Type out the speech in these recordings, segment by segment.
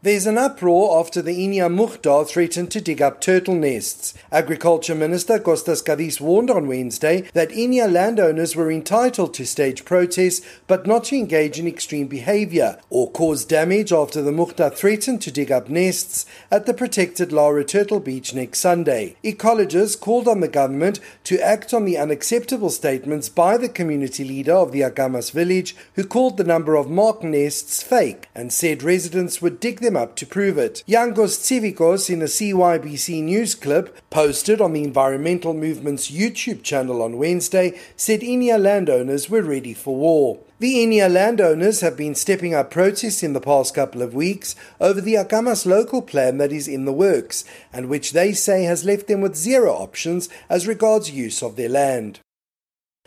There's an uproar after the Ineia Mukhtar threatened to dig up turtle nests. Agriculture Minister Costas Kadis warned on Wednesday that Ineia landowners were entitled to stage protests but not to engage in extreme behaviour or cause damage after the Mukhtar threatened to dig up nests at the protected Lara Turtle Beach next Sunday. Ecologists called on the government to act on the unacceptable statements by the community leader of the Agamas village, who called the number of marked nests fake and said residents would dig them up to prove it. Yangos Tsivikos, in a CYBC news clip posted on the Environmental Movement's YouTube channel on Wednesday, said Ineia landowners were ready for war. The Ineia landowners have been stepping up protests in the past couple of weeks over the Akamas local plan that is in the works and which they say has left them with zero options as regards use of their land.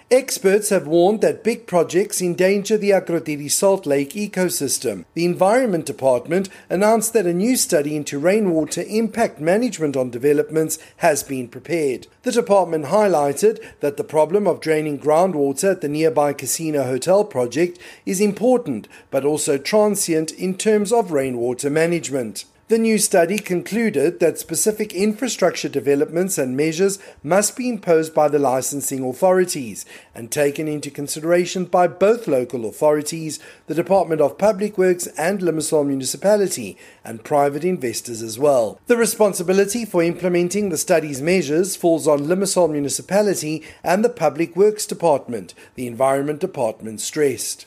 Experts have warned that big projects endanger the Akrotiri Salt Lake ecosystem. The Environment Department announced that a new study into rainwater impact management on developments has been prepared. The department highlighted that the problem of draining groundwater at the nearby Casino Hotel project is important but also transient in terms of rainwater management. The new study concluded that specific infrastructure developments and measures must be imposed by the licensing authorities and taken into consideration by both local authorities, the Department of Public Works and Limassol Municipality, and private investors as well. The responsibility for implementing the study's measures falls on Limassol Municipality and the Public Works Department, the Environment Department stressed.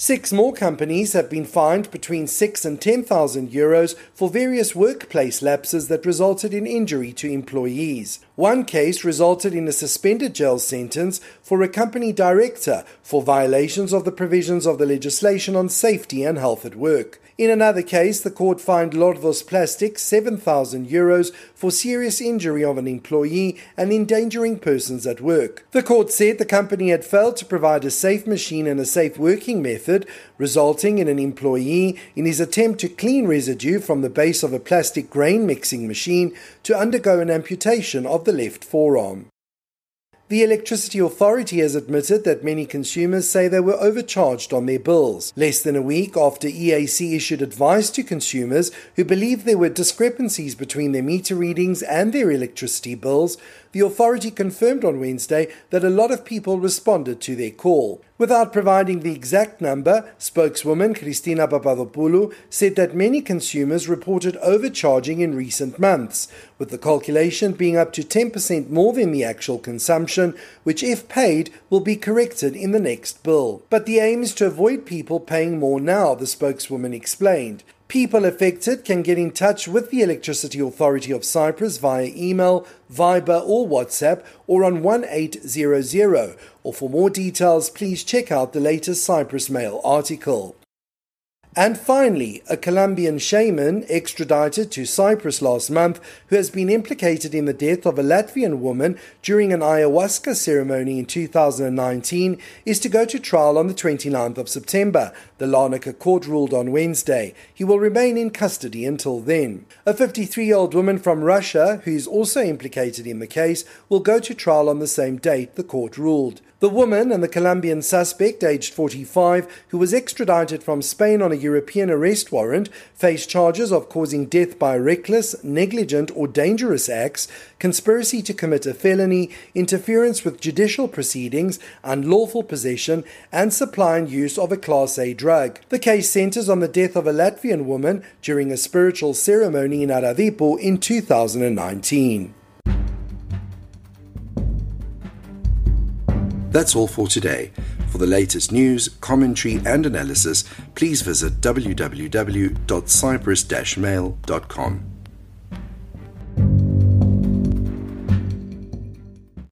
6 more companies have been fined between €6,000 and €10,000 for various workplace lapses that resulted in injury to employees. One case resulted in a suspended jail sentence for a company director for violations of the provisions of the legislation on safety and health at work. In another case, the court fined Lorvos Plastic €7,000 for serious injury of an employee and endangering persons at work. The court said the company had failed to provide a safe machine and a safe working method, resulting in an employee, in his attempt to clean residue from the base of a plastic grain mixing machine, to undergo an amputation of the left forearm. The Electricity Authority has admitted that many consumers say they were overcharged on their bills, less than a week after EAC issued advice to consumers who believed there were discrepancies between their meter readings and their electricity bills. The authority confirmed on Wednesday that a lot of people responded to their call. Without providing the exact number, spokeswoman Christina Papadopoulou said that many consumers reported overcharging in recent months, with the calculation being up to 10% more than the actual consumption, which if paid will be corrected in the next bill. But the aim is to avoid people paying more now, the spokeswoman explained. People affected can get in touch with the Electricity Authority of Cyprus via email, Viber or WhatsApp, or on 1800, or for more details please check out the latest Cyprus Mail article. And finally, a Colombian shaman extradited to Cyprus last month, who has been implicated in the death of a Latvian woman during an ayahuasca ceremony in 2019, is to go to trial on the 29th of September, the Larnaca court ruled on Wednesday. He will remain in custody until then. A 53-year-old woman from Russia, who is also implicated in the case, will go to trial on the same date, the court ruled. The woman and the Colombian suspect, aged 45, who was extradited from Spain on a European arrest warrant, face charges of causing death by reckless, negligent or dangerous acts, conspiracy to commit a felony, interference with judicial proceedings, unlawful possession and supply and use of a Class A drug. The case centres on the death of a Latvian woman during a spiritual ceremony in Aravipo in 2019. That's all for today. For the latest news, commentary and analysis, please visit www.cyprus-mail.com.